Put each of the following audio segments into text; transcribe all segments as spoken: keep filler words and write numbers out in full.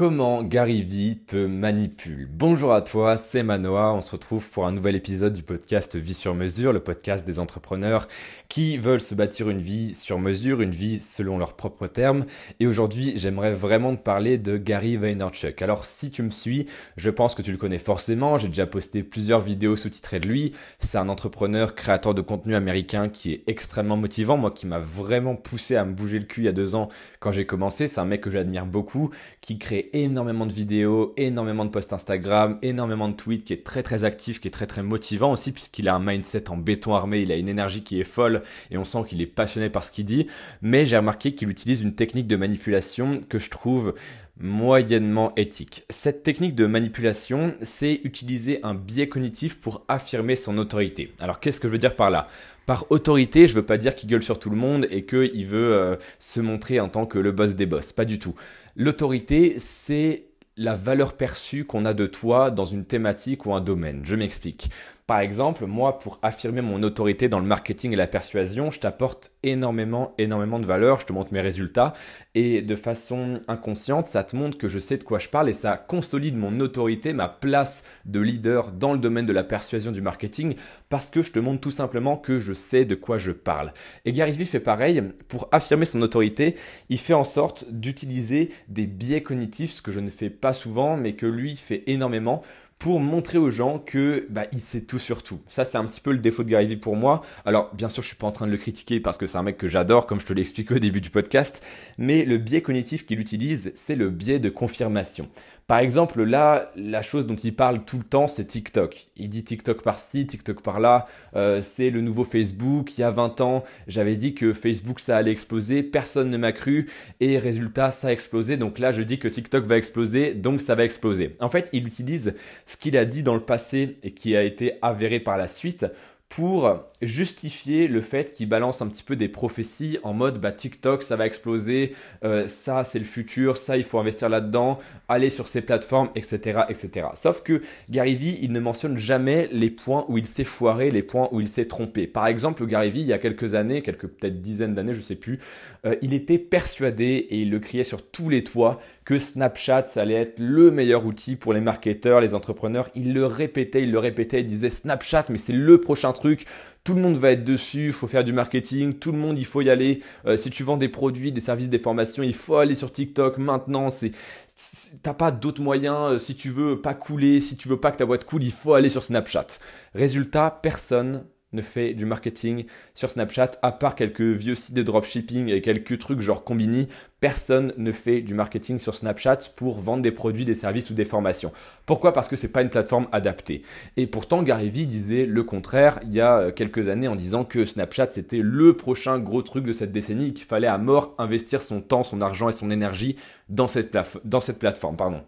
Comment Gary V te manipule. Bonjour à toi, c'est Manoa. On se retrouve pour un nouvel épisode du podcast Vie sur mesure, le podcast des entrepreneurs qui veulent se bâtir une vie sur mesure, une vie selon leurs propres termes. Et aujourd'hui, j'aimerais vraiment te parler de Gary Vaynerchuk. Alors, si tu me suis, je pense que tu le connais forcément. J'ai déjà posté plusieurs vidéos sous-titrées de lui. C'est un entrepreneur, créateur de contenu américain qui est extrêmement motivant. Moi, qui m'a vraiment poussé à me bouger le cul il y a deux ans quand j'ai commencé. C'est un mec que j'admire beaucoup, qui crée énormément de vidéos, énormément de posts Instagram, énormément de tweets, qui est très très actif, qui est très très motivant aussi, puisqu'il a un mindset en béton armé, il a une énergie qui est folle et on sent qu'il est passionné par ce qu'il dit. Mais j'ai remarqué qu'il utilise une technique de manipulation que je trouve moyennement éthique. Cette technique de manipulation, c'est utiliser un biais cognitif pour affirmer son autorité. Alors qu'est-ce que je veux dire par là ? Par autorité, je veux pas dire qu'il gueule sur tout le monde et qu'il veut euh, se montrer en tant que le boss des boss, pas du tout. L'autorité, c'est la valeur perçue qu'on a de toi dans une thématique ou un domaine. Je m'explique. Par exemple, moi, pour affirmer mon autorité dans le marketing et la persuasion, je t'apporte énormément, énormément de valeur, je te montre mes résultats et de façon inconsciente, ça te montre que je sais de quoi je parle et ça consolide mon autorité, ma place de leader dans le domaine de la persuasion du marketing parce que je te montre tout simplement que je sais de quoi je parle. Et Gary Vee fait pareil, pour affirmer son autorité, il fait en sorte d'utiliser des biais cognitifs, ce que je ne fais pas souvent mais que lui fait énormément, pour montrer aux gens que bah, il sait tout sur tout. Ça, c'est un petit peu le défaut de Gary Vee pour moi. Alors, bien sûr, je suis pas en train de le critiquer parce que c'est un mec que j'adore, comme je te l'expliquais au début du podcast, mais le biais cognitif qu'il utilise, c'est le biais de confirmation. Par exemple, là, la chose dont il parle tout le temps, c'est TikTok. Il dit TikTok par-ci, TikTok par-là, euh, c'est le nouveau Facebook. Il y a vingt ans, j'avais dit que Facebook, ça allait exploser, personne ne m'a cru et résultat, ça a explosé. Donc là, je dis que TikTok va exploser, donc ça va exploser. En fait, il utilise ce qu'il a dit dans le passé et qui a été avéré par la suite pour justifier le fait qu'il balance un petit peu des prophéties en mode bah, TikTok, ça va exploser, euh, ça c'est le futur, ça il faut investir là-dedans, aller sur ces plateformes, et cetera, et cetera. Sauf que Gary Vee, il ne mentionne jamais les points où il s'est foiré, les points où il s'est trompé. Par exemple, Gary Vee, il y a quelques années, quelques peut-être dizaines d'années, je ne sais plus, euh, il était persuadé et il le criait sur tous les toits que Snapchat, ça allait être le meilleur outil pour les marketeurs, les entrepreneurs. Il le répétait, il le répétait, il disait Snapchat, mais c'est le prochain truc. Truc, tout le monde va être dessus, il faut faire du marketing, tout le monde, il faut y aller. Euh, si tu vends des produits, des services, des formations, il faut aller sur TikTok maintenant. C'est, c'est, t'as pas d'autres moyens. Euh, si tu veux pas couler, si tu veux pas que ta boîte coule, il faut aller sur Snapchat. Résultat, personne ne fait du marketing sur Snapchat, à part quelques vieux sites de dropshipping et quelques trucs genre Combini. Personne ne fait du marketing sur Snapchat pour vendre des produits, des services ou des formations. Pourquoi ? Parce que c'est pas une plateforme adaptée. Et pourtant, Gary Vee disait le contraire il y a quelques années en disant que Snapchat, c'était le prochain gros truc de cette décennie, qu'il fallait à mort investir son temps, son argent et son énergie dans cette, plaf- dans cette plateforme. Pardon.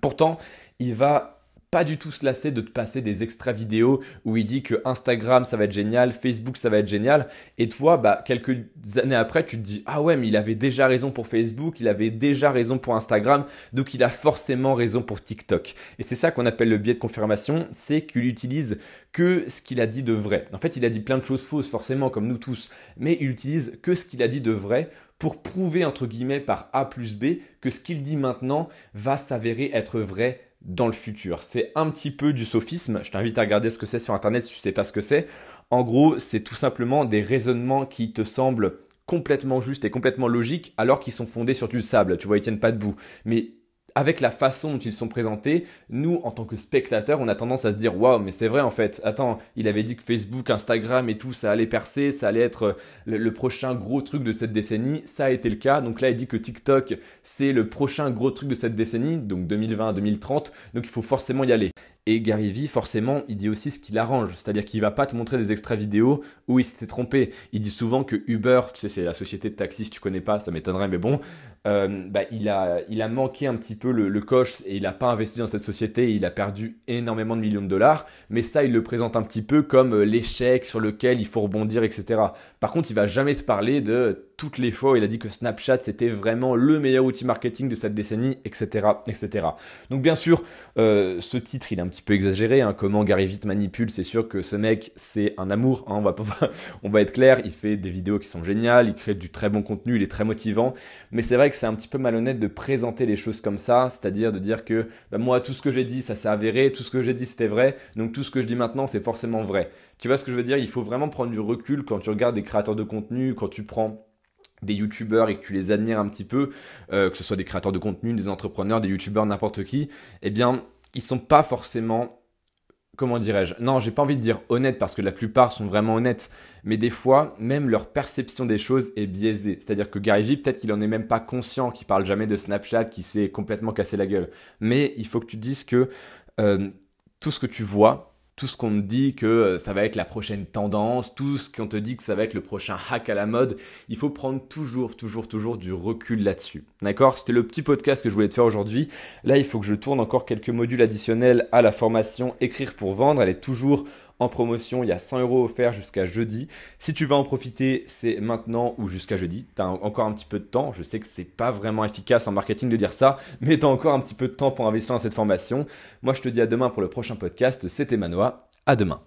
Pourtant, il va pas du tout se lasser de te passer des extra vidéos où il dit que Instagram ça va être génial, Facebook ça va être génial et toi bah quelques années après tu te dis ah ouais mais il avait déjà raison pour Facebook, il avait déjà raison pour Instagram donc il a forcément raison pour TikTok et c'est ça qu'on appelle le biais de confirmation, c'est qu'il utilise que ce qu'il a dit de vrai. En fait il a dit plein de choses fausses forcément comme nous tous mais il utilise que ce qu'il a dit de vrai pour prouver entre guillemets par A plus B que ce qu'il dit maintenant va s'avérer être vrai dans le futur. C'est un petit peu du sophisme. Je t'invite à regarder ce que c'est sur Internet si tu ne sais pas ce que c'est. En gros, c'est tout simplement des raisonnements qui te semblent complètement justes et complètement logiques alors qu'ils sont fondés sur du sable. Tu vois, ils ne tiennent pas debout. Mais avec la façon dont ils sont présentés, nous, en tant que spectateurs, on a tendance à se dire « Waouh, mais c'est vrai en fait. Attends, il avait dit que Facebook, Instagram et tout, ça allait percer, ça allait être le, le prochain gros truc de cette décennie. » Ça a été le cas. Donc là, il dit que TikTok, c'est le prochain gros truc de cette décennie, donc deux mille vingt à deux mille trente. Donc il faut forcément y aller. Et Gary Vee, forcément, il dit aussi ce qu'il arrange, c'est-à-dire qu'il ne va pas te montrer des extra vidéos où il s'était trompé. Il dit souvent que Uber, tu sais, c'est la société de taxi, si tu ne connais pas, ça m'étonnerait, mais bon, euh, bah, il a, il a manqué un petit peu le, le coche et il n'a pas investi dans cette société, il a perdu énormément de millions de dollars, mais ça, il le présente un petit peu comme l'échec sur lequel il faut rebondir, et cetera. Par contre, il ne va jamais te parler de toutes les fois où il a dit que Snapchat, c'était vraiment le meilleur outil marketing de cette décennie, et cetera, et cetera. Donc bien sûr, euh, ce titre, il est un petit petit peu exagéré, hein, comment Gary Vee manipule, c'est sûr que ce mec, c'est un amour, hein, on, va, on va être clair, il fait des vidéos qui sont géniales, il crée du très bon contenu, il est très motivant, mais c'est vrai que c'est un petit peu malhonnête de présenter les choses comme ça, c'est-à-dire de dire que bah, moi, tout ce que j'ai dit, ça s'est avéré, tout ce que j'ai dit, c'était vrai, donc tout ce que je dis maintenant, c'est forcément vrai. Tu vois ce que je veux dire? Il faut vraiment prendre du recul quand tu regardes des créateurs de contenu, quand tu prends des youtubeurs et que tu les admires un petit peu, euh, que ce soit des créateurs de contenu, des entrepreneurs, des youtubeurs, n'importe qui, eh bien, ils sont pas forcément, comment dirais-je, non, j'ai pas envie de dire honnêtes parce que la plupart sont vraiment honnêtes, mais des fois, même leur perception des choses est biaisée. C'est-à-dire que Gary Vee, peut-être qu'il en est même pas conscient, qu'il parle jamais de Snapchat, qu'il s'est complètement cassé la gueule. Mais il faut que tu te dises que euh, tout ce que tu vois, tout ce qu'on te dit que ça va être la prochaine tendance, tout ce qu'on te dit que ça va être le prochain hack à la mode, il faut prendre toujours, toujours, toujours du recul là-dessus. D'accord? C'était le petit podcast que je voulais te faire aujourd'hui. Là, il faut que je tourne encore quelques modules additionnels à la formation Écrire pour vendre. Elle est toujours en promotion, il y a cent euros offerts jusqu'à jeudi. Si tu veux en profiter, c'est maintenant ou jusqu'à jeudi. Tu as encore un petit peu de temps. Je sais que c'est pas vraiment efficace en marketing de dire ça, mais tu as encore un petit peu de temps pour investir dans cette formation. Moi, je te dis à demain pour le prochain podcast. C'était Manoa. À demain.